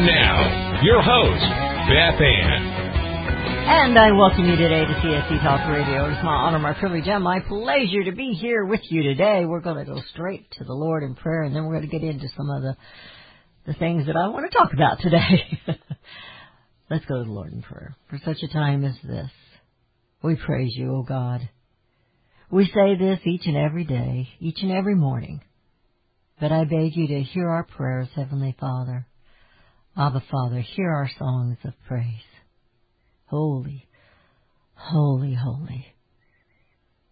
Now, your host, Beth Ann. And I welcome you today to CSC Talk Radio. It's my honor, my privilege, and my pleasure to be here with you today. We're going to go straight to the Lord in prayer, and then we're going to get into some of the things that I want to talk about today. Let's go to the Lord in prayer. For such a time as this, we praise you, O God. We say this each and every day, each and every morning, but I beg you to hear our prayers, Heavenly Father. Abba, Father, hear our songs of praise. Holy, holy, holy.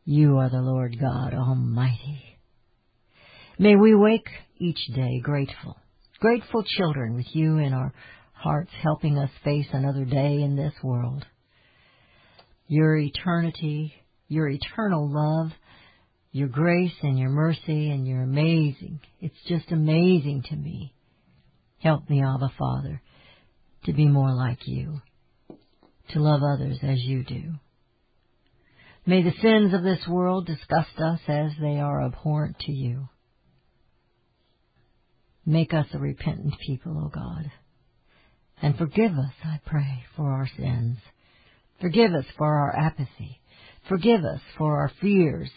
You are the Lord God Almighty. May we wake each day grateful children with you in our hearts, helping us face another day in this world. Your eternity, your eternal love, your grace and your mercy and your amazing. It's just amazing to me. Help me, Abba, Father, to be more like you, to love others as you do. May the sins of this world disgust us as they are abhorrent to you. Make us a repentant people, O God, and forgive us, I pray, for our sins. Forgive us for our apathy. Forgive us for our fears,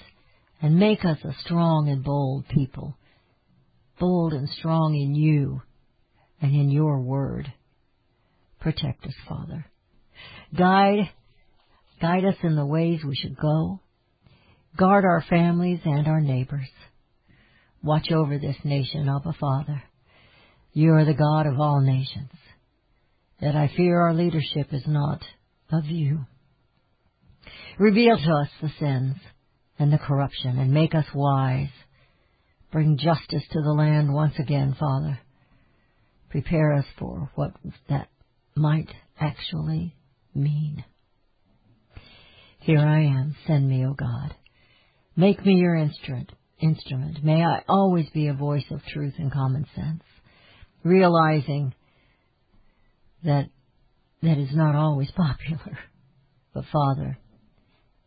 and make us a strong and bold people, bold and strong in you. And in your word, protect us, Father. Guide us in the ways we should go. Guard our families and our neighbors. Watch over this nation, Abba, Father. You are the God of all nations. Yet I fear our leadership is not of you. Reveal to us the sins and the corruption and make us wise. Bring justice to the land once again, Father. Prepare us for what that might actually mean. Here I am. Send me, O God. Make me your instrument. May I always be a voice of truth and common sense, realizing that is not always popular. But, Father,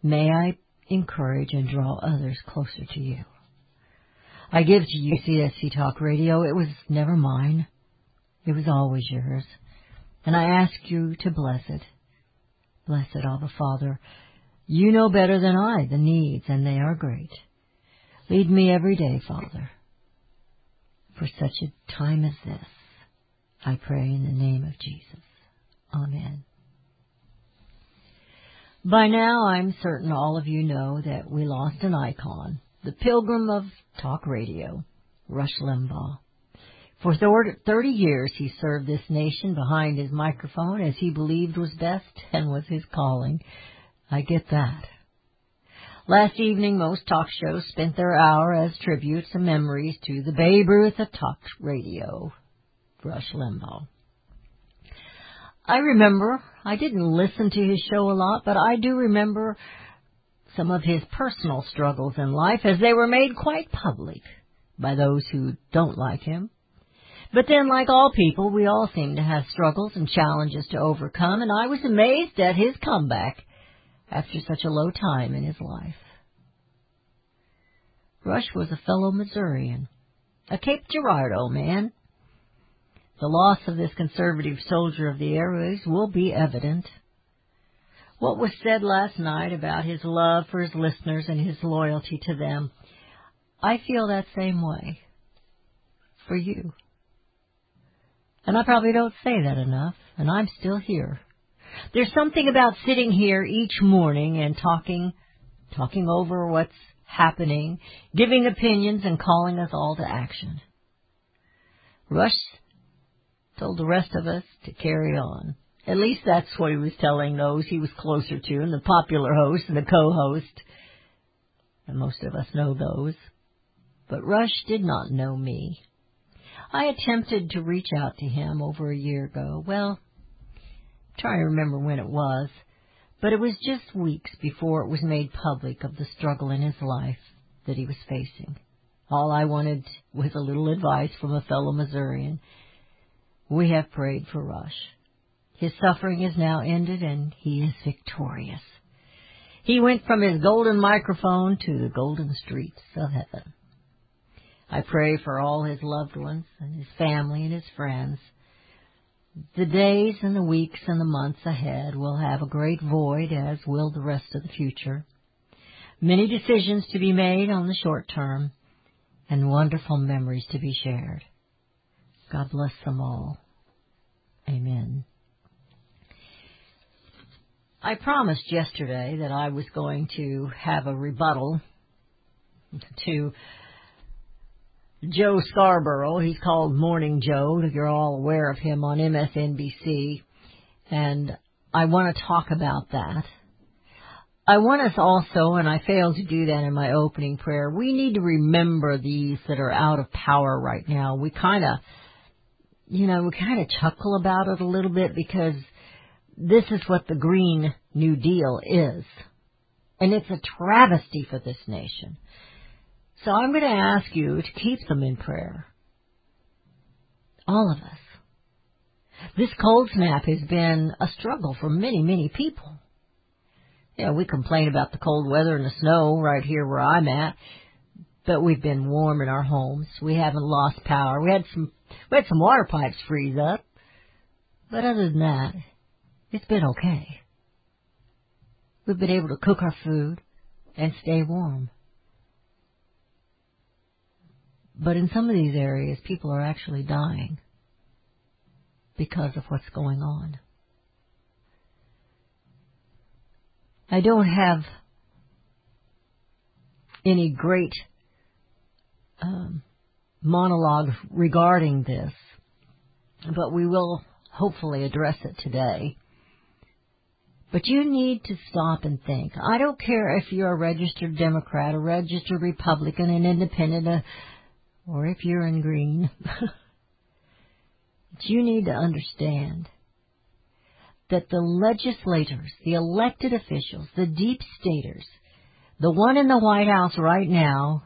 may I encourage and draw others closer to you. I give to you CSC Talk Radio. It was never mine. It was always yours, and I ask you to bless it. Bless it, Abba, Father. You know better than I the needs, and they are great. Lead me every day, Father, for such a time as this. I pray in the name of Jesus. Amen. By now, I'm certain all of you know that we lost an icon, the pilgrim of talk radio, Rush Limbaugh. For 30 years, he served this nation behind his microphone as he believed was best and was his calling. I get that. Last evening, most talk shows spent their hour as tributes and memories to the Babe Ruth of talk radio, Rush Limbaugh. I remember, I didn't listen to his show a lot, but I do remember some of his personal struggles in life as they were made quite public by those who don't like him. But then, like all people, we all seem to have struggles and challenges to overcome, and I was amazed at his comeback after such a low time in his life. Rush was a fellow Missourian, a Cape Girardeau man. The loss of this conservative soldier of the airways will be evident. What was said last night about his love for his listeners and his loyalty to them, I feel that same way for you. And I probably don't say that enough, and I'm still here. There's something about sitting here each morning and talking over what's happening, giving opinions and calling us all to action. Rush told the rest of us to carry on. At least that's what he was telling those he was closer to, and the popular host and the co-host. And most of us know those. But Rush did not know me. I attempted to reach out to him over a year ago. Well, I'm trying to remember when it was, but it was just weeks before it was made public of the struggle in his life that he was facing. All I wanted was a little advice from a fellow Missourian. We have prayed for Rush. His suffering is now ended, and he is victorious. He went from his golden microphone to the golden streets of heaven. I pray for all his loved ones and his family and his friends. The days and the weeks and the months ahead will have a great void, as will the rest of the future. Many decisions to be made on the short term and wonderful memories to be shared. God bless them all. Amen. I promised yesterday that I was going to have a rebuttal to Joe Scarborough. He's called Morning Joe. You're all aware of him on MSNBC. And I want to talk about that. I want us also, and I failed to do that in my opening prayer, we need to remember these that are out of power right now. We kind of, we chuckle about it a little bit because this is what the Green New Deal is. And it's a travesty for this nation. So I'm going to ask you to keep them in prayer. All of us. This cold snap has been a struggle for many, many people. You know, we complain about the cold weather and the snow right here where I'm at, but we've been warm in our homes. We haven't lost power. We had some water pipes freeze up, but other than that, it's been okay. We've been able to cook our food and stay warm. But in some of these areas, people are actually dying because of what's going on. I don't have any great monologue regarding this, but we will hopefully address it today. But you need to stop and think. I don't care if you're a registered Democrat, a registered Republican, an independent, or if you're in green. But you need to understand that the legislators, the elected officials, the deep staters, the one in the White House right now,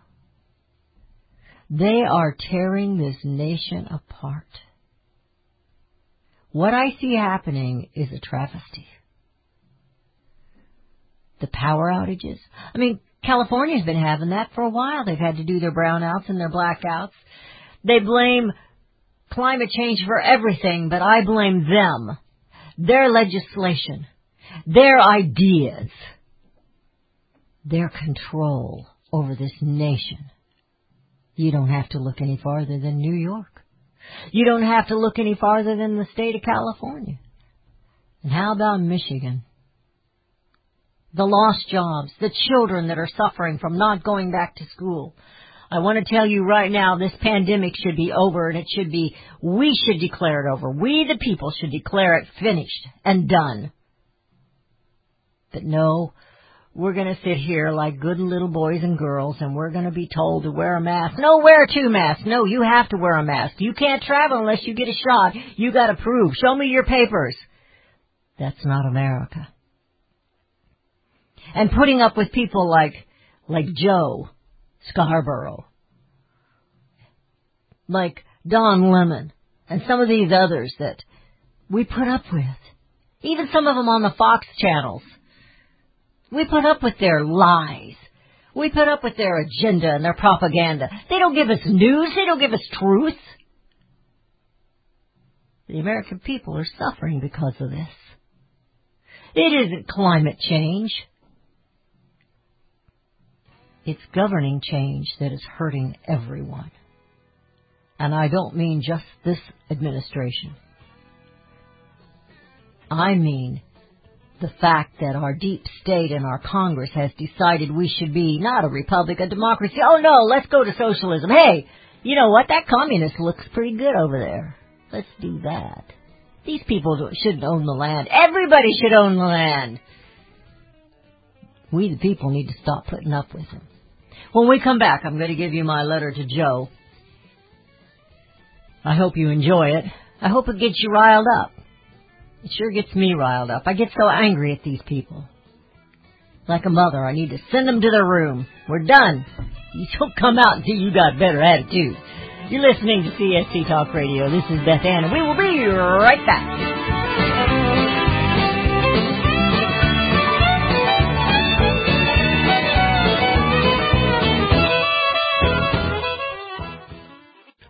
they are tearing this nation apart. What I see happening is a travesty. The power outages. I mean, California's been having that for a while. They've had to do their brownouts and their blackouts. They blame climate change for everything, but I blame them. Their legislation, their ideas, their control over this nation. You don't have to look any farther than New York. You don't have to look any farther than the state of California. And how about Michigan? The lost jobs, the children that are suffering from not going back to school. I want to tell you right now, this pandemic should be over, and we should declare it over. We, the people, should declare it finished and done. But no, we're going to sit here like good little boys and girls, and we're going to be told to wear a mask. No, wear two masks. No, you have to wear a mask. You can't travel unless you get a shot. You got to prove. Show me your papers. That's not America. And putting up with people like Joe Scarborough, like Don Lemon, and some of these others that we put up with. Even some of them on the Fox channels. We put up with their lies. We put up with their agenda and their propaganda. They don't give us news. They don't give us truth. The American people are suffering because of this. It isn't climate change. It's governing change that is hurting everyone. And I don't mean just this administration. I mean the fact that our deep state and our Congress has decided we should be not a republic, a democracy. Oh, no, let's go to socialism. Hey, you know what? That communist looks pretty good over there. Let's do that. These people shouldn't own the land. Everybody should own the land. We, the people, need to stop putting up with them. When we come back, I'm going to give you my letter to Joe. I hope you enjoy it. I hope it gets you riled up. It sure gets me riled up. I get so angry at these people. Like a mother, I need to send them to their room. We're done. You don't come out until you got better attitude. You're listening to CST Talk Radio. This is Beth Ann, and we will be right back.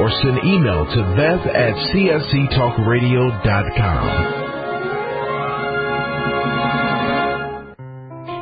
Or send email to beth@csctalkradio.com.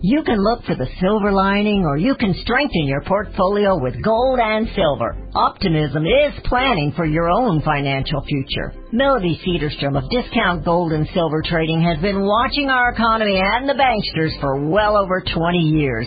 You can look for the silver lining, or you can strengthen your portfolio with gold and silver. Optimism is planning for your own financial future. Melody Cederstrom of Discount Gold and Silver Trading has been watching our economy and the banksters for well over 20 years.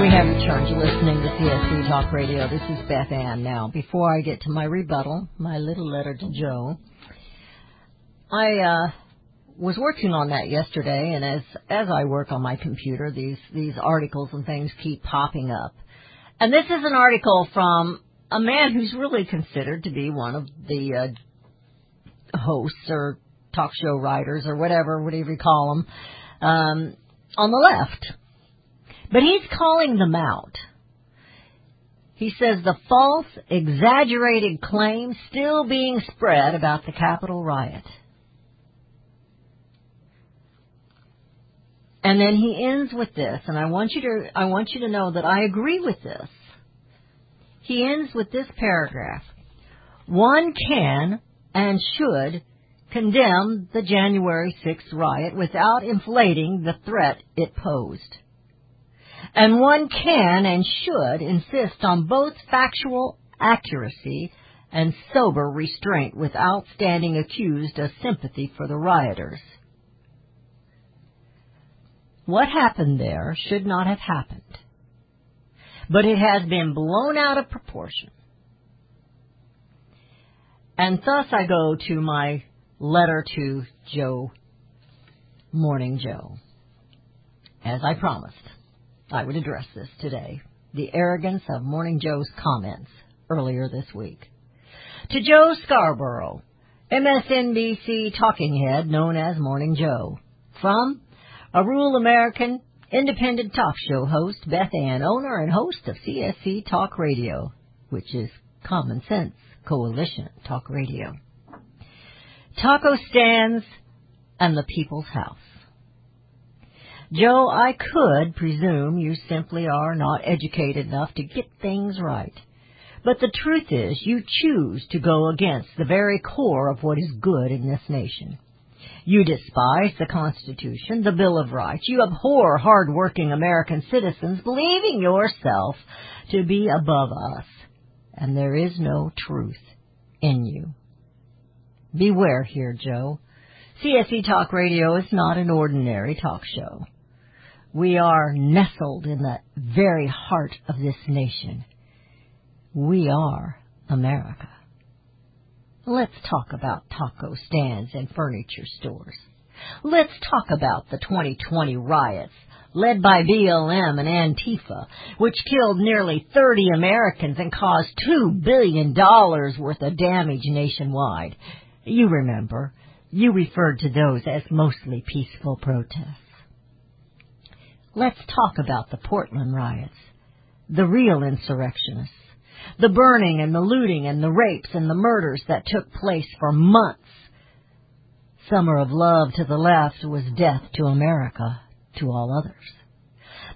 We have returned to listening to CSC Talk Radio. This is Beth Ann. Now, before I get to my rebuttal, my little letter to Joe, I was working on that yesterday, and as I work on my computer, these articles and things keep popping up. And this is an article from a man who's really considered to be one of the hosts or talk show writers or whatever you call them, on the left. But he's calling them out. He says the false, exaggerated claims still being spread about the Capitol riot. And then he ends with this, and I want you to know that I agree with this. He ends with this paragraph. One can and should condemn the January 6th riot without inflating the threat it posed. And one can and should insist on both factual accuracy and sober restraint without standing accused of sympathy for the rioters. What happened there should not have happened. But it has been blown out of proportion. And thus I go to my letter to Joe, Morning Joe. As I promised, I would address this today, the arrogance of Morning Joe's comments earlier this week. To Joe Scarborough, MSNBC talking head known as Morning Joe, from a rural American independent talk show host, Beth Ann, owner and host of CSC Talk Radio, which is Common Sense Coalition Talk Radio. Taco stands and the people's house. Joe, I could presume you simply are not educated enough to get things right. But the truth is, you choose to go against the very core of what is good in this nation. You despise the Constitution, the Bill of Rights. You abhor hard-working American citizens, believing yourself to be above us. And there is no truth in you. Beware here, Joe. CSE Talk Radio is not an ordinary talk show. We are nestled in the very heart of this nation. We are America. Let's talk about taco stands and furniture stores. Let's talk about the 2020 riots led by BLM and Antifa, which killed nearly 30 Americans and caused $2 billion worth of damage nationwide. You remember, you referred to those as mostly peaceful protests. Let's talk about the Portland riots, the real insurrectionists. The burning and the looting and the rapes and the murders that took place for months. Summer of love to the left was death to America, to all others.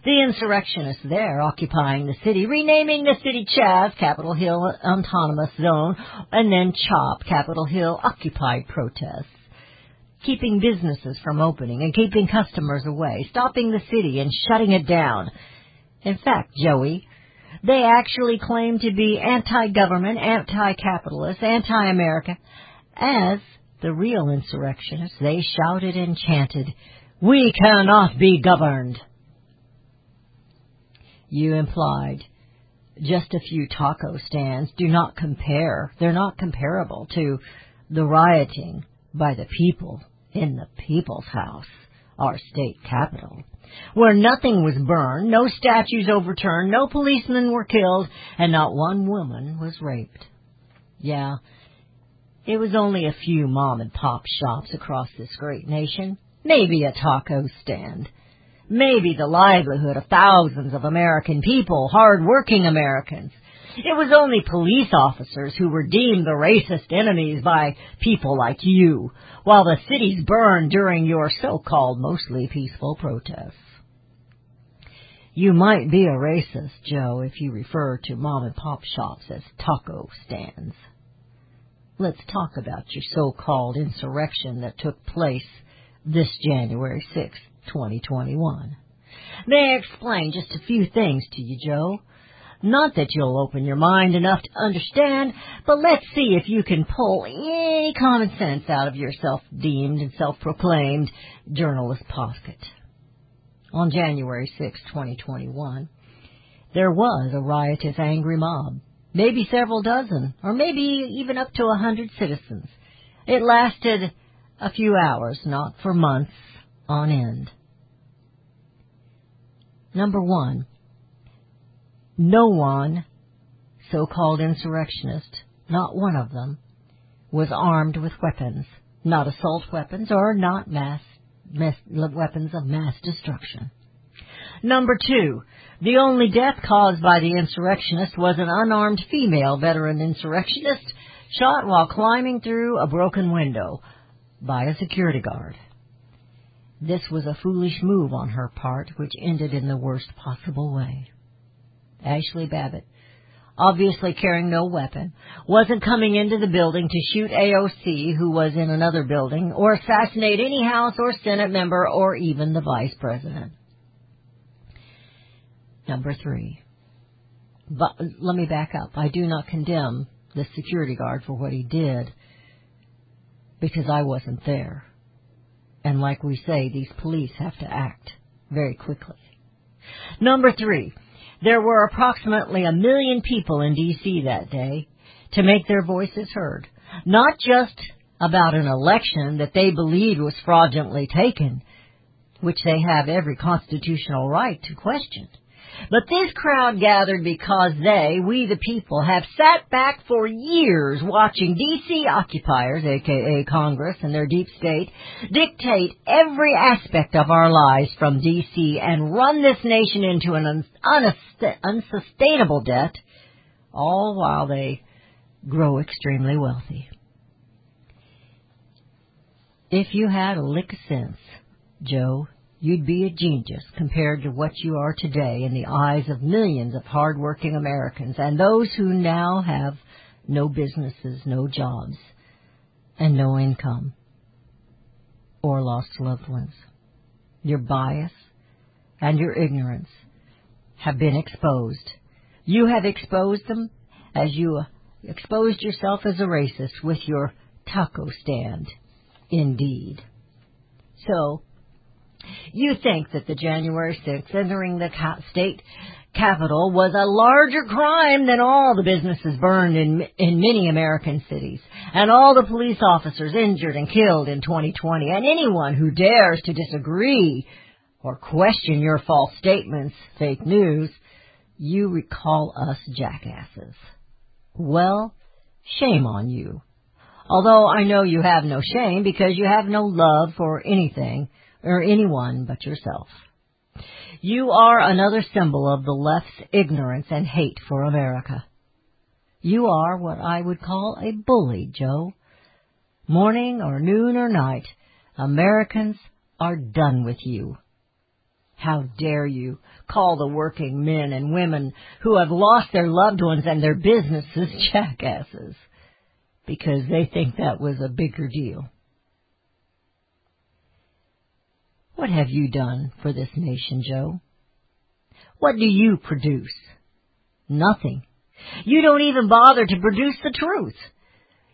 The insurrectionists there occupying the city, renaming the city CHAZ, Capitol Hill Autonomous Zone, and then CHOP, Capitol Hill Occupied Protest. Keeping businesses from opening and keeping customers away, stopping the city and shutting it down. In fact, Joey, they actually claim to be anti-government, anti-capitalist, anti-America. As the real insurrectionists, they shouted and chanted, "We cannot be governed." You implied just a few taco stands do not compare. They're not comparable to the rioting by the people in the people's house, our state capitol, where nothing was burned, no statues overturned, no policemen were killed, and not one woman was raped. Yeah, it was only a few mom-and-pop shops across this great nation, maybe a taco stand, maybe the livelihood of thousands of American people, hard-working Americans. It was only police officers who were deemed the racist enemies by people like you, while the cities burned during your so-called mostly peaceful protests. You might be a racist, Joe, if you refer to mom-and-pop shops as taco stands. Let's talk about your so-called insurrection that took place this January 6, 2021. They explained just a few things to you, Joe. Not that you'll open your mind enough to understand, but let's see if you can pull any common sense out of your self-deemed and self-proclaimed journalist pocket. On January 6, 2021, there was a riotous, angry mob, maybe several dozen, or maybe even up to 100 citizens. It lasted a few hours, not for months on end. Number one, no one, so-called insurrectionist, not one of them, was armed with weapons, not assault weapons or not weapons of mass destruction. Number two, the only death caused by the insurrectionist was an unarmed female veteran insurrectionist shot while climbing through a broken window by a security guard. This was a foolish move on her part, which ended in the worst possible way. Ashley Babbitt, obviously carrying no weapon, wasn't coming into the building to shoot AOC, who was in another building, or assassinate any House or Senate member or even the Vice President. Number three. But let me back up. I do not condemn the security guard for what he did because I wasn't there. And like we say, these police have to act very quickly. Number three, there were approximately 1 million people in D.C. that day to make their voices heard, not just about an election that they believed was fraudulently taken, which they have every constitutional right to question. But this crowd gathered because they, we the people, have sat back for years watching D.C. occupiers, a.k.a. Congress and their deep state, dictate every aspect of our lives from D.C. and run this nation into an unsustainable debt, all while they grow extremely wealthy. If you had a lick of sense, Joe, you'd be a genius compared to what you are today in the eyes of millions of hardworking Americans and those who now have no businesses, no jobs, and no income or lost loved ones. Your bias and your ignorance have been exposed. You have exposed them as you exposed yourself as a racist with your taco stand, indeed. So, you think that the January 6th entering the state capitol was a larger crime than all the businesses burned in many American cities, and all the police officers injured and killed in 2020, and anyone who dares to disagree or question your false statements, fake news, you recall us jackasses. Well, shame on you. Although I know you have no shame because you have no love for anything or anyone but yourself. You are another symbol of the left's ignorance and hate for America. You are what I would call a bully, Joe. Morning or noon or night, Americans are done with you. How dare you call the working men and women who have lost their loved ones and their businesses jackasses because they think that was a bigger deal. What have you done for this nation, Joe? What do you produce? Nothing. You don't even bother to produce the truth.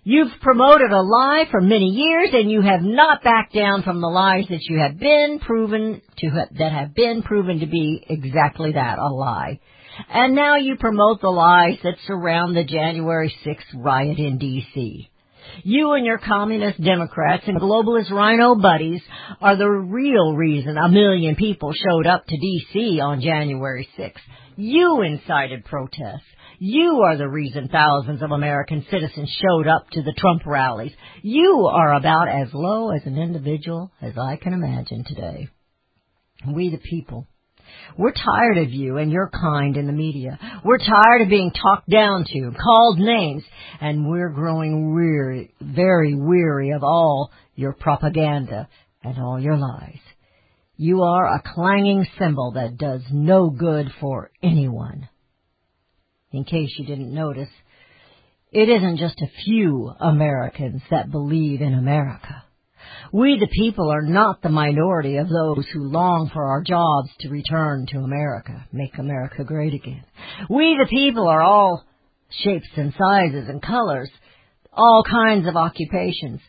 You've promoted a lie for many years, and you have not backed down from the lies that you have been proven to be exactly that, a lie. And now you promote the lies that surround the January 6th riot in D.C. You and your communist Democrats and globalist rhino buddies are the real reason 1 million people showed up to D.C. on January 6th. You incited protests. You are the reason thousands of American citizens showed up to the Trump rallies. You are about as low as an individual as I can imagine today. We the people. We're tired of you and your kind in the media. We're tired of being talked down to, called names, and we're growing weary, very weary of all your propaganda and all your lies. You are a clanging cymbal that does no good for anyone. In case you didn't notice, it isn't just a few Americans that believe in America. We the people are not the minority of those who long for our jobs to return to America, make America great again. We the people are all shapes and sizes and colors, all kinds of occupations.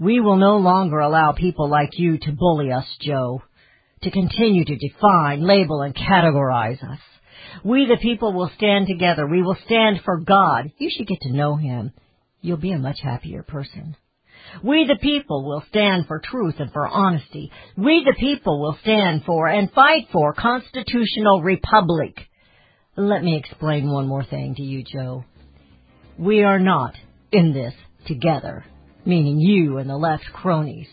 We will no longer allow people like you to bully us, Joe, to continue to define, label, and categorize us. We the people will stand together. We will stand for God. You should get to know him. You'll be a much happier person. We the people will stand for truth and for honesty. We the people will stand for and fight for constitutional republic. Let me explain one more thing to you, Joe. We are not in this together, meaning you and the left cronies.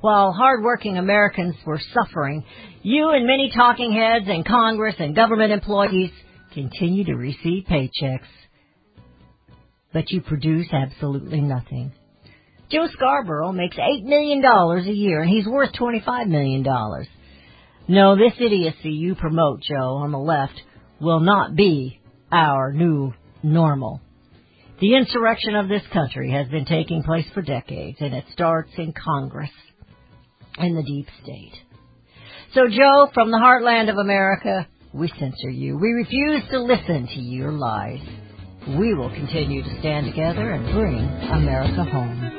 While hardworking Americans were suffering, you and many talking heads in Congress and government employees continue to receive paychecks. But you produce absolutely nothing. Joe Scarborough makes $8 million a year, and he's worth $25 million. No, this idiocy you promote, Joe, on the left, will not be our new normal. The insurrection of this country has been taking place for decades, and it starts in Congress and the deep state. So, Joe, from the heartland of America, we censor you. We refuse to listen to your lies. We will continue to stand together and bring America home.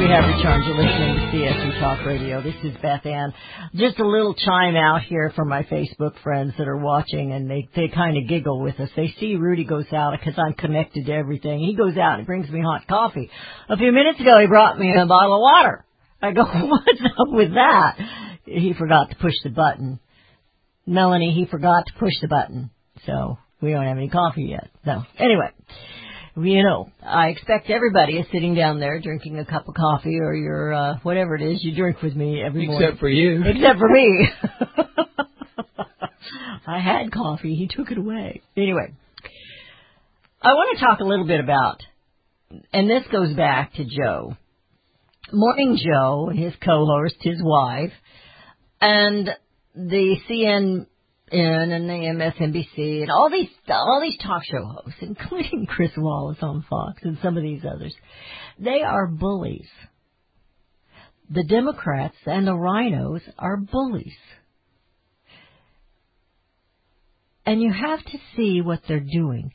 We have returned. You're listening to CSC Talk Radio. This is Beth Ann. Just a little chime out here for my Facebook friends that are watching, and they kind of giggle with us. They see Rudy goes out because I'm connected to everything. He goes out and brings me hot coffee. A few minutes ago, he brought me a bottle of water. I go, what's up with that? He forgot to push the button. Melanie, he forgot to push the button. So we don't have any coffee yet. No. Anyway. You know, I expect everybody is sitting down there drinking a cup of coffee or your whatever it is you drink with me every morning. Except for you. Except for me. I had coffee. He took it away. Anyway, I want to talk a little bit about, and this goes back to Joe, Morning Joe and his co-host, his wife, and the CNN. And the MSNBC and all these talk show hosts, including Chris Wallace on Fox and some of these others, they are bullies. The Democrats and the rhinos are bullies. And you have to see what they're doing.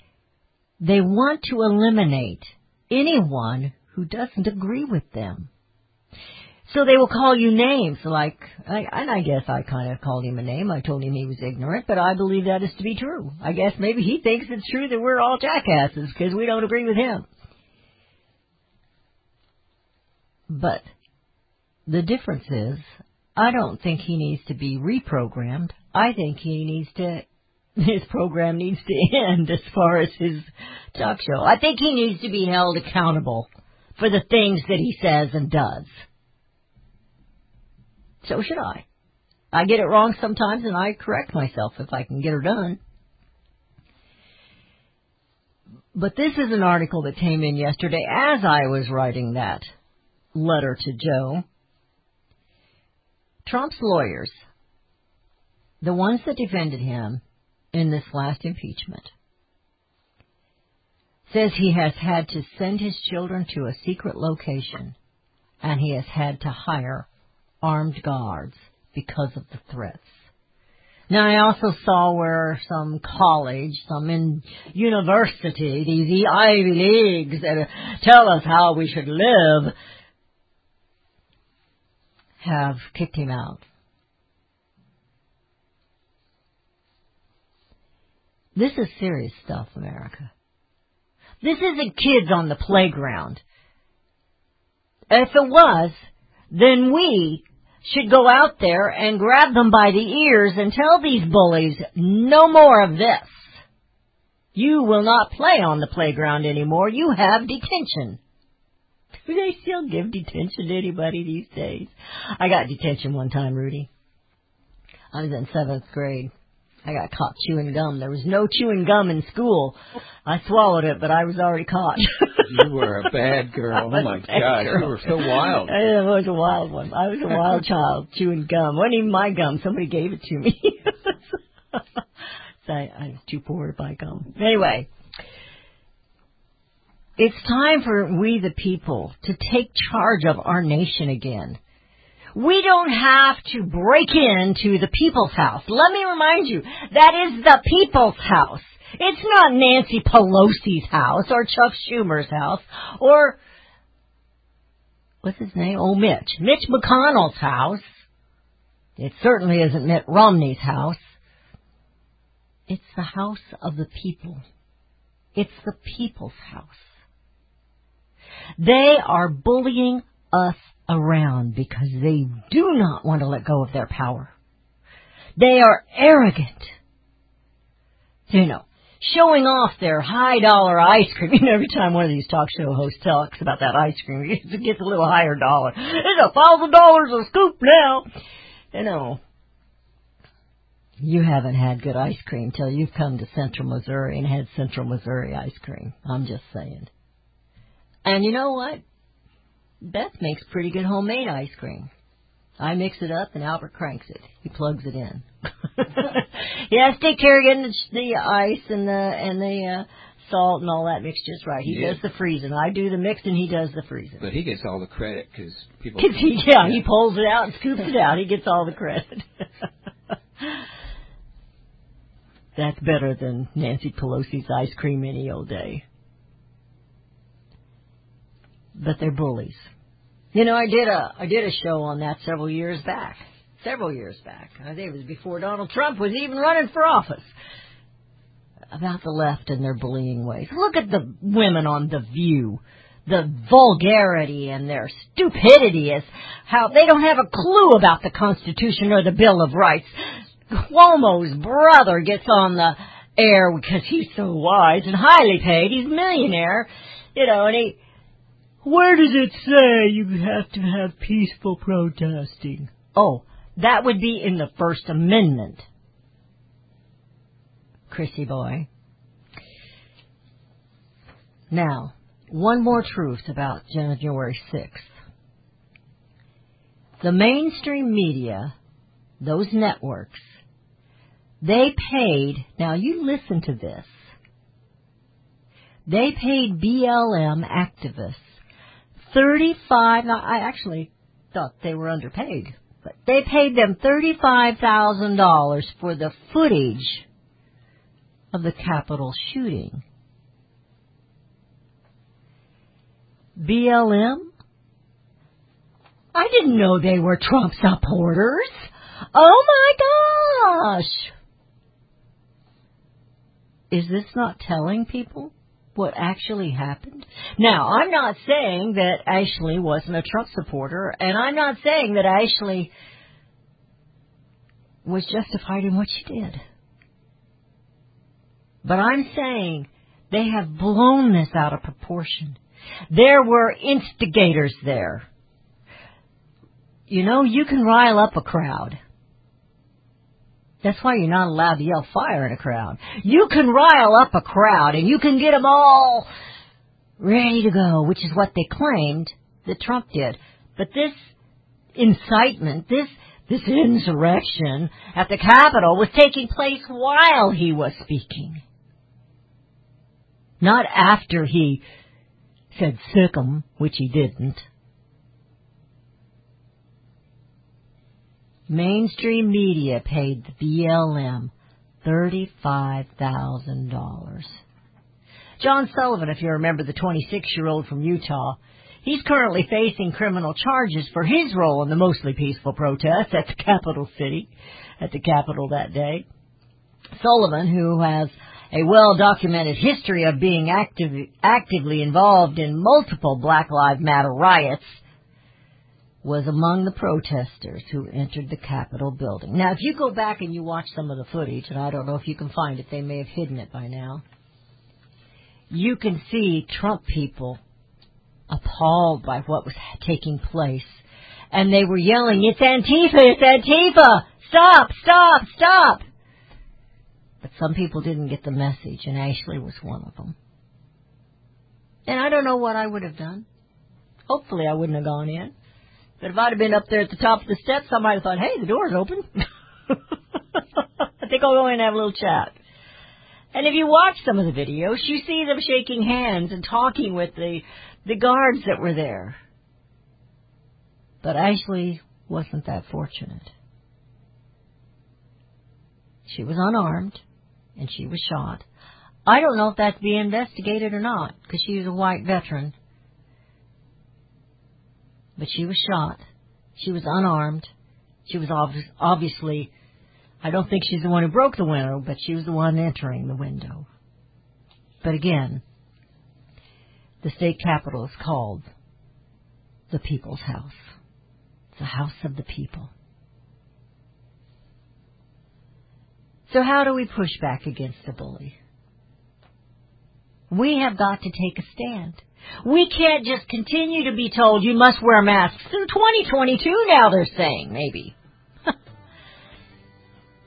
They want to eliminate anyone who doesn't agree with them. So they will call you names, like, and I guess I kind of called him a name. I told him he was ignorant, but I believe that is to be true. I guess maybe he thinks it's true that we're all jackasses because we don't agree with him. But the difference is, I don't think he needs to be reprogrammed. I think his program needs to end as far as his talk show. I think he needs to be held accountable for the things that he says and does. So should I. I get it wrong sometimes, and I correct myself if I can get her done. But this is an article that came in yesterday as I was writing that letter to Joe. Trump's lawyers, the ones that defended him in this last impeachment, says he has had to send his children to a secret location, and he has had to hire armed guards because of the threats. Now, I also saw where some college, some university, these Ivy Leagues that tell us how we should live, have kicked him out. This is serious stuff, America. This isn't kids on the playground. If it was, then we should go out there and grab them by the ears and tell these bullies, no more of this. You will not play on the playground anymore. You have detention. Do they still give detention to anybody these days? I got detention one time, Rudy. I was in 7th grade. I got caught chewing gum. There was no chewing gum in school. I swallowed it, but I was already caught. You were a bad girl. Oh, my God. You were so wild. I was a wild one. I was a wild child chewing gum. It wasn't even my gum. Somebody gave it to me. So I was too poor to buy gum. Anyway, it's time for we the people to take charge of our nation again. We don't have to break into the people's house. Let me remind you, that is the people's house. It's not Nancy Pelosi's house or Chuck Schumer's house or, what's his name? Oh, Mitch McConnell's house. It certainly isn't Mitt Romney's house. It's the house of the people. It's the people's house. They are bullying us around because they do not want to let go of their power. They are arrogant. You know, showing off their high-dollar ice cream. You know, every time one of these talk show hosts talks about that ice cream, it gets a little higher dollar. It's $1,000 a scoop now. You know, you haven't had good ice cream till you've come to Central Missouri and had Central Missouri ice cream. I'm just saying. And you know what? Beth makes pretty good homemade ice cream. I mix it up, and Albert cranks it. He plugs it in. Yes, take care of getting the ice and the salt and all that mixed just right. He does the freezing. I do the mix, and he does the freezing. But he gets all the credit because people... He pulls it out and scoops it out. He gets all the credit. That's better than Nancy Pelosi's ice cream any old day. But they're bullies. You know, I did a show on that several years back. I think it was before Donald Trump was even running for office. About the left and their bullying ways. Look at the women on The View. The vulgarity and their stupidity is how they don't have a clue about the Constitution or the Bill of Rights. Cuomo's brother gets on the air because he's so wise and highly paid. He's a millionaire, you know, and he... Where does it say you have to have peaceful protesting? Oh, that would be in the First Amendment. Chrissy boy. Now, one more truth about January 6th. The mainstream media, those networks, they paid, now you listen to this, they paid BLM activists I actually thought they were underpaid, but they paid them $35,000 for the footage of the Capitol shooting. BLM? I didn't know they were Trump supporters. Oh my gosh! Is this not telling people what actually happened? Now, I'm not saying that Ashley wasn't a Trump supporter, and I'm not saying that Ashley was justified in what she did. But I'm saying they have blown this out of proportion. There were instigators there. You know, you can rile up a crowd. That's why you're not allowed to yell fire in a crowd. You can rile up a crowd and you can get them all ready to go, which is what they claimed that Trump did. But this incitement, this insurrection at the Capitol was taking place while he was speaking. Not after he said sick 'em, which he didn't. Mainstream media paid the BLM $35,000. John Sullivan, if you remember, the 26-year-old from Utah, he's currently facing criminal charges for his role in the mostly peaceful protests at the Capitol that day. Sullivan, who has a well-documented history of being actively involved in multiple Black Lives Matter riots, was among the protesters who entered the Capitol building. Now, if you go back and you watch some of the footage, and I don't know if you can find it, they may have hidden it by now, you can see Trump people appalled by what was taking place. And they were yelling, "It's Antifa! It's Antifa! Stop! Stop! Stop!" But some people didn't get the message, and Ashley was one of them. And I don't know what I would have done. Hopefully I wouldn't have gone in. But if I'd have been up there at the top of the steps, I might have thought, hey, the door's open. I think I'll go in and have a little chat. And if you watch some of the videos, you see them shaking hands and talking with the guards that were there. But Ashley wasn't that fortunate. She was unarmed, and she was shot. I don't know if that's being investigated or not, because she's a white veteran. But she was shot. She was unarmed. She was obviously, I don't think she's the one who broke the window, but she was the one entering the window. But again, the state capitol is called the People's House. It's the House of the People. So how do we push back against the bully? We have got to take a stand. We can't just continue to be told you must wear masks through 2022 now, they're saying, maybe.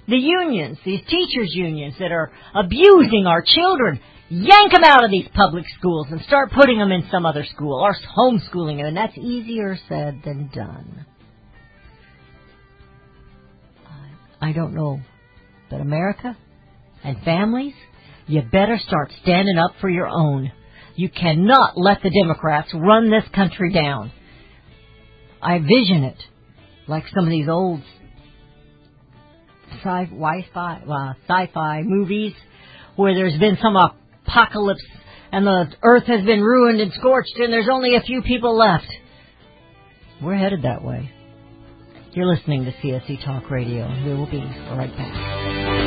The unions, these teachers' unions that are abusing our children, yank them out of these public schools and start putting them in some other school or homeschooling them, and that's easier said than done. I don't know. But America and families, you better start standing up for your own. You cannot let the Democrats run this country down. I vision it like some of these old sci-fi movies where there's been some apocalypse and the earth has been ruined and scorched and there's only a few people left. We're headed that way. You're listening to CSE Talk Radio. We will be right back.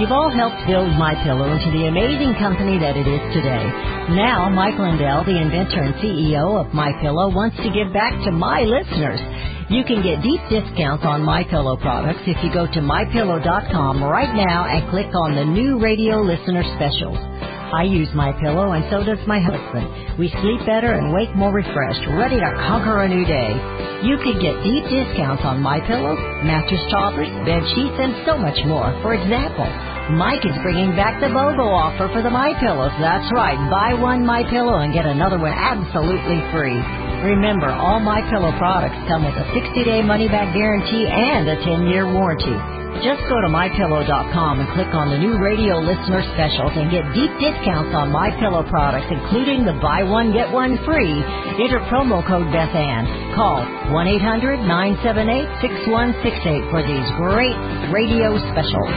You've all helped build MyPillow into the amazing company that it is today. Now, Mike Lindell, the inventor and CEO of MyPillow, wants to give back to my listeners. You can get deep discounts on MyPillow products if you go to MyPillow.com right now and click on the new radio listener specials. I use MyPillow and so does my husband. We sleep better and wake more refreshed, ready to conquer a new day. You can get deep discounts on MyPillows, mattress toppers, bed sheets, and so much more. For example, Mike is bringing back the BOGO offer for the MyPillows. That's right. Buy one MyPillow and get another one absolutely free. Remember, all MyPillow products come with a 60-day money-back guarantee and a 10-year warranty. Just go to MyPillow.com and click on the new radio listener specials and get deep discounts on MyPillow products, including the buy one, get one free. Enter promo code Beth Ann. Call 1-800-978-6168 for these great radio specials.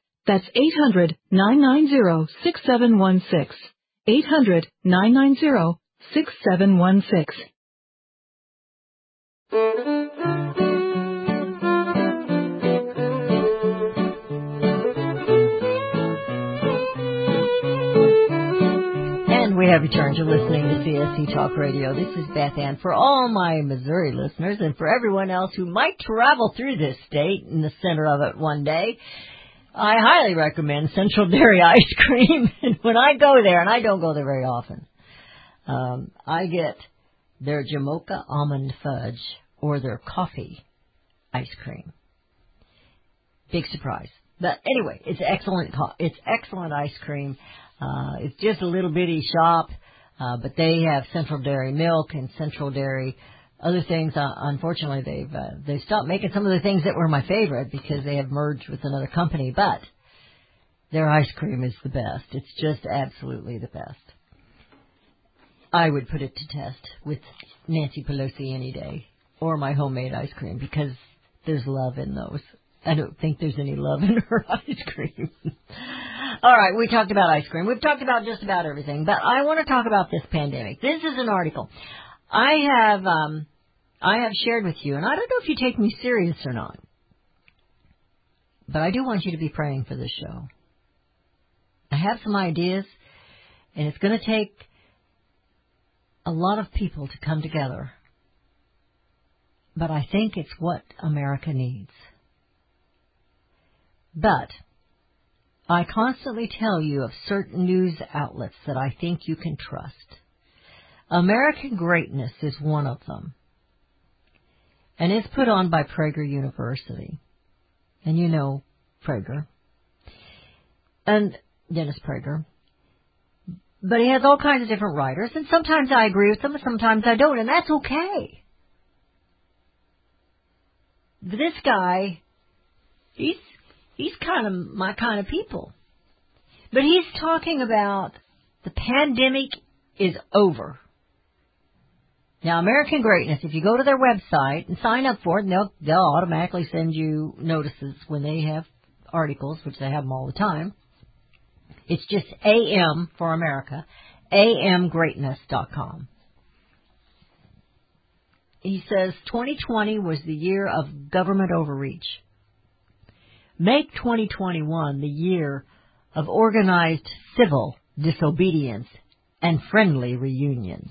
That's 800-990-6716. 800-990-6716. And we have returned to listening to CSC Talk Radio. This is Beth Ann. For all my Missouri listeners and for everyone else who might travel through this state in the center of it one day, I highly recommend Central Dairy ice cream. And when I go there, and I don't go there very often, I get their Jamocha almond fudge or their coffee ice cream. Big surprise. But anyway, it's excellent ice cream. It's just a little bitty shop, but they have Central Dairy milk and Central Dairy other things. Unfortunately, they stopped making some of the things that were my favorite because they have merged with another company. But their ice cream is the best. It's just absolutely the best. I would put it to test with Nancy Pelosi any day or my homemade ice cream because there's love in those. I don't think there's any love in her ice cream. All right, we talked about ice cream. We've talked about just about everything, but I want to talk about this pandemic. This is an article I have shared with you, and I don't know if you take me serious or not, but I do want you to be praying for this show. I have some ideas, and it's going to take a lot of people to come together, but I think it's what America needs. But I constantly tell you of certain news outlets that I think you can trust. American Greatness is one of them. And it's put on by Prager University. And you know Prager. And Dennis Prager. But he has all kinds of different writers. And sometimes I agree with them and sometimes I don't. And that's okay. But this guy, He's kind of my kind of people. But he's talking about the pandemic is over. Now, American Greatness, if you go to their website and sign up for it, they'll automatically send you notices when they have articles, which they have them all the time. It's just AM for America, amgreatness.com. He says 2020 was the year of government overreach. Make 2021 the year of organized civil disobedience and friendly reunions.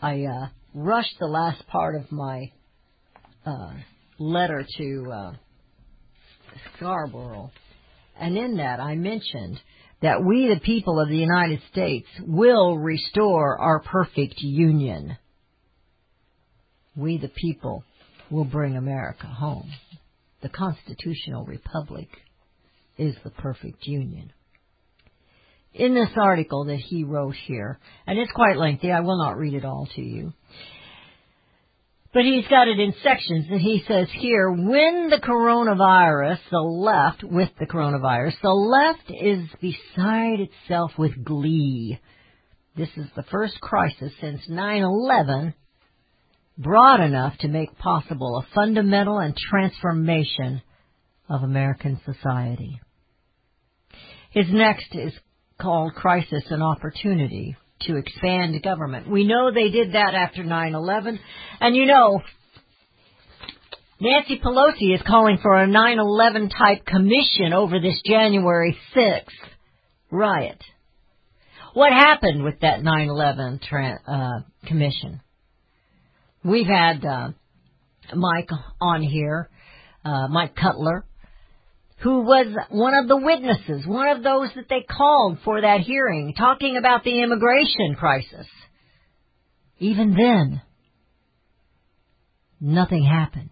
I rushed the last part of my letter to Scarborough, and in that I mentioned that we, the people of the United States, will restore our perfect union. We, the people, will bring America home. The constitutional republic is the perfect union. In this article that he wrote here, and it's quite lengthy, I will not read it all to you, but he's got it in sections, and he says here, with the coronavirus, the left is beside itself with glee. This is the first crisis since 9/11. Broad enough to make possible a fundamental and transformation of American society. His next is called Crisis and Opportunity to Expand Government. We know they did that after 9/11. And you know, Nancy Pelosi is calling for a 9/11 type commission over this January 6th riot. What happened with that 9/11 commission? We've had Mike on here, Mike Cutler, who was one of the witnesses, one of those that they called for that hearing, talking about the immigration crisis. Even then, nothing happened.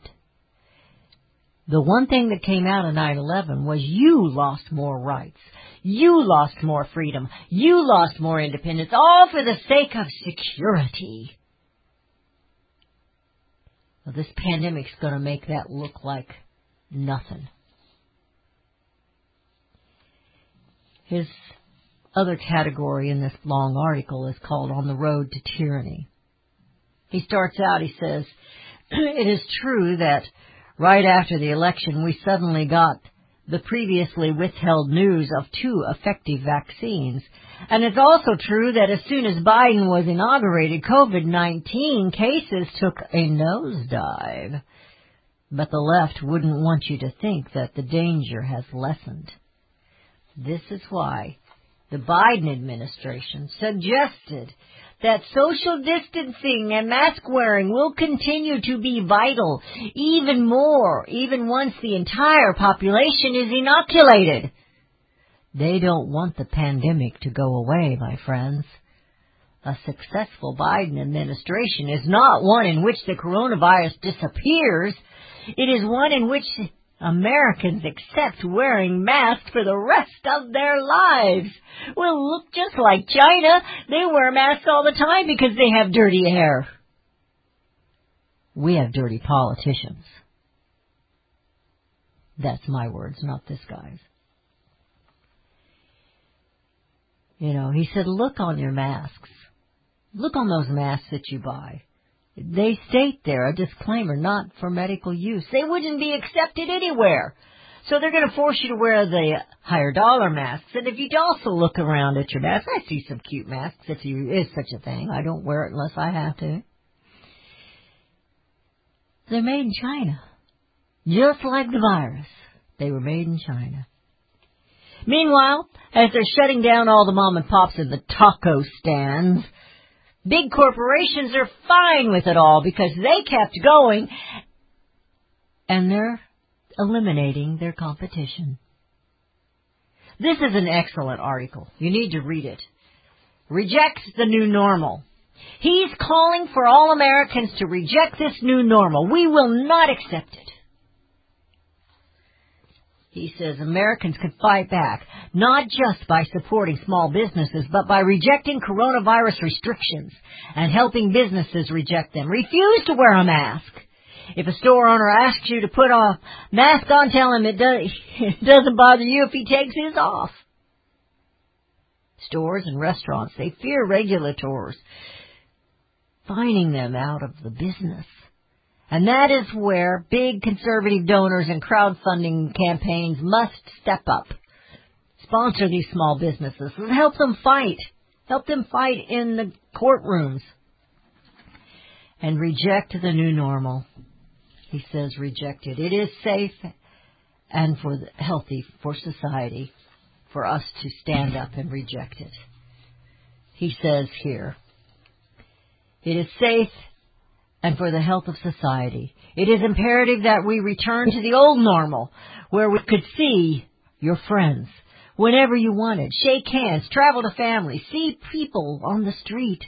The one thing that came out of 9/11 was you lost more rights. You lost more freedom. You lost more independence, all for the sake of security. Well, this pandemic's going to make that look like nothing. His other category in this long article is called On the Road to Tyranny. He starts out, he says, it is true that right after the election we suddenly got the previously withheld news of two effective vaccines. And it's also true that as soon as Biden was inaugurated, COVID-19 cases took a nosedive. But the left wouldn't want you to think that the danger has lessened. This is why the Biden administration suggested that social distancing and mask wearing will continue to be vital even once the entire population is inoculated. They don't want the pandemic to go away, my friends. A successful Biden administration is not one in which the coronavirus disappears. It is one in which Americans accept wearing masks for the rest of their lives. We'll look just like China. They wear masks all the time because they have dirty hair. We have dirty politicians. That's my words, not this guy's. You know, he said, look on your masks. Look on those masks that you buy. They state there a disclaimer, not for medical use. They wouldn't be accepted anywhere. So they're going to force you to wear the higher dollar masks. And if you also look around at your masks, I see some cute masks, if you is such a thing. I don't wear it unless I have to. They're made in China. Just like the virus. They were made in China. Meanwhile, as they're shutting down all the mom and pops and the taco stands, big corporations are fine with it all because they kept going, and they're eliminating their competition. This is an excellent article. You need to read it. Rejects the new normal. He's calling for all Americans to reject this new normal. We will not accept it. He says Americans can fight back, not just by supporting small businesses, but by rejecting coronavirus restrictions and helping businesses reject them. Refuse to wear a mask. If a store owner asks you to put a mask on, tell him it doesn't bother you if he takes his off. Stores and restaurants, they fear regulators fining them out of the business. And that is where big conservative donors and crowdfunding campaigns must step up, sponsor these small businesses, and help them fight. Help them fight in the courtrooms and reject the new normal. He says reject it. It is safe and healthy for society for us to stand up and reject it. He says here, it is safe and for the health of society. It is imperative that we return to the old normal, where we could see your friends whenever you wanted, shake hands, travel to family, see people on the street.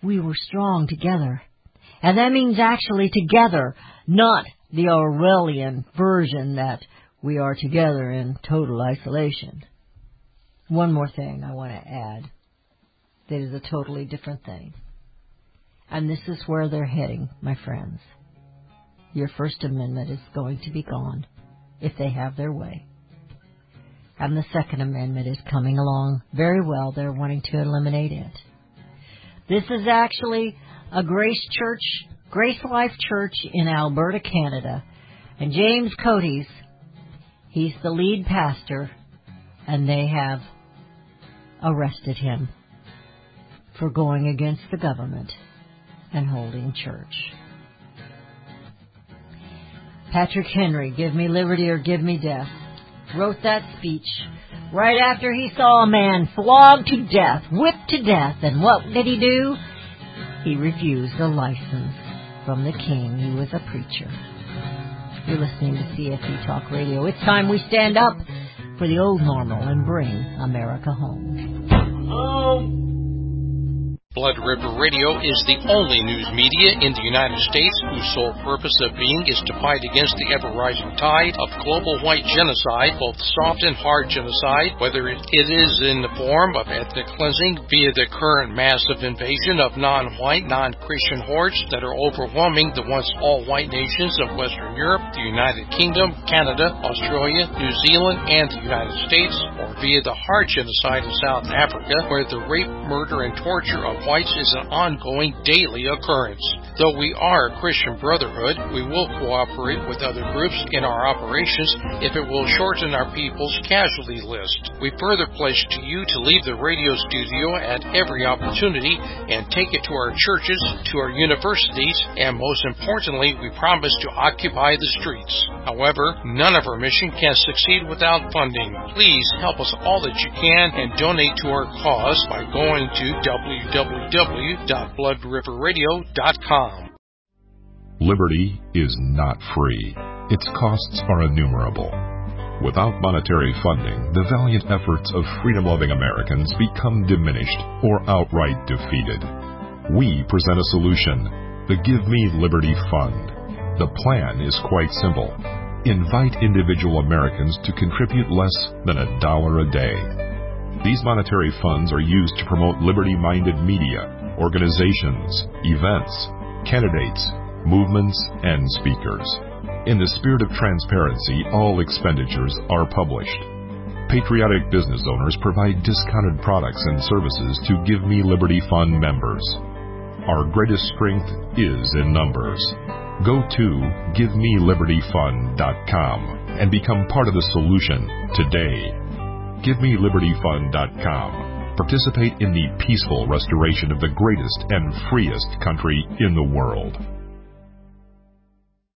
We were strong together. And that means actually together, not the Orwellian version that we are together in total isolation. One more thing I want to add that is a totally different thing. And this is where they're heading, my friends. Your First Amendment is going to be gone if they have their way. And the Second Amendment is coming along very well. They're wanting to eliminate it. This is actually a Grace Church, Grace Life Church in Alberta, Canada. And James Cotes, he's the lead pastor, and they have arrested him for going against the government and holding church. Patrick Henry, "Give me liberty or give me death," wrote that speech right after he saw a man flogged to death, whipped to death, and what did he do? He refused a license from the king. He was a preacher. You're listening to CFE Talk Radio. It's time we stand up for the old normal and bring America home. Home. Blood River Radio is the only news media in the United States whose sole purpose of being is to fight against the ever-rising tide of global white genocide, both soft and hard genocide, whether it is in the form of ethnic cleansing via the current massive invasion of non-white, non-Christian hordes that are overwhelming the once all-white nations of Western Europe, the United Kingdom, Canada, Australia, New Zealand, and the United States, or via the hard genocide in South Africa, where the rape, murder, and torture of whites is an ongoing daily occurrence. Though we are a Christian brotherhood, we will cooperate with other groups in our operations if it will shorten our people's casualty list. We further pledge to you to leave the radio studio at every opportunity and take it to our churches, to our universities, and most importantly, we promise to occupy the streets. However, none of our mission can succeed without funding. Please help us all that you can and donate to our cause by going to www.bloodriverradio.com. Liberty is not free. Its costs are innumerable. Without monetary funding, the valiant efforts of freedom-loving Americans become diminished or outright defeated. We present a solution, the Give Me Liberty Fund. The plan is quite simple. Invite individual Americans to contribute less than $1 a day. These monetary funds are used to promote liberty-minded media, organizations, events, candidates, movements, and speakers. In the spirit of transparency, all expenditures are published. Patriotic business owners provide discounted products and services to Give Me Liberty Fund members. Our greatest strength is in numbers. Go to GiveMeLibertyFund.com and become part of the solution today. GiveMeLibertyFund.com. Participate in the peaceful restoration of the greatest and freest country in the world.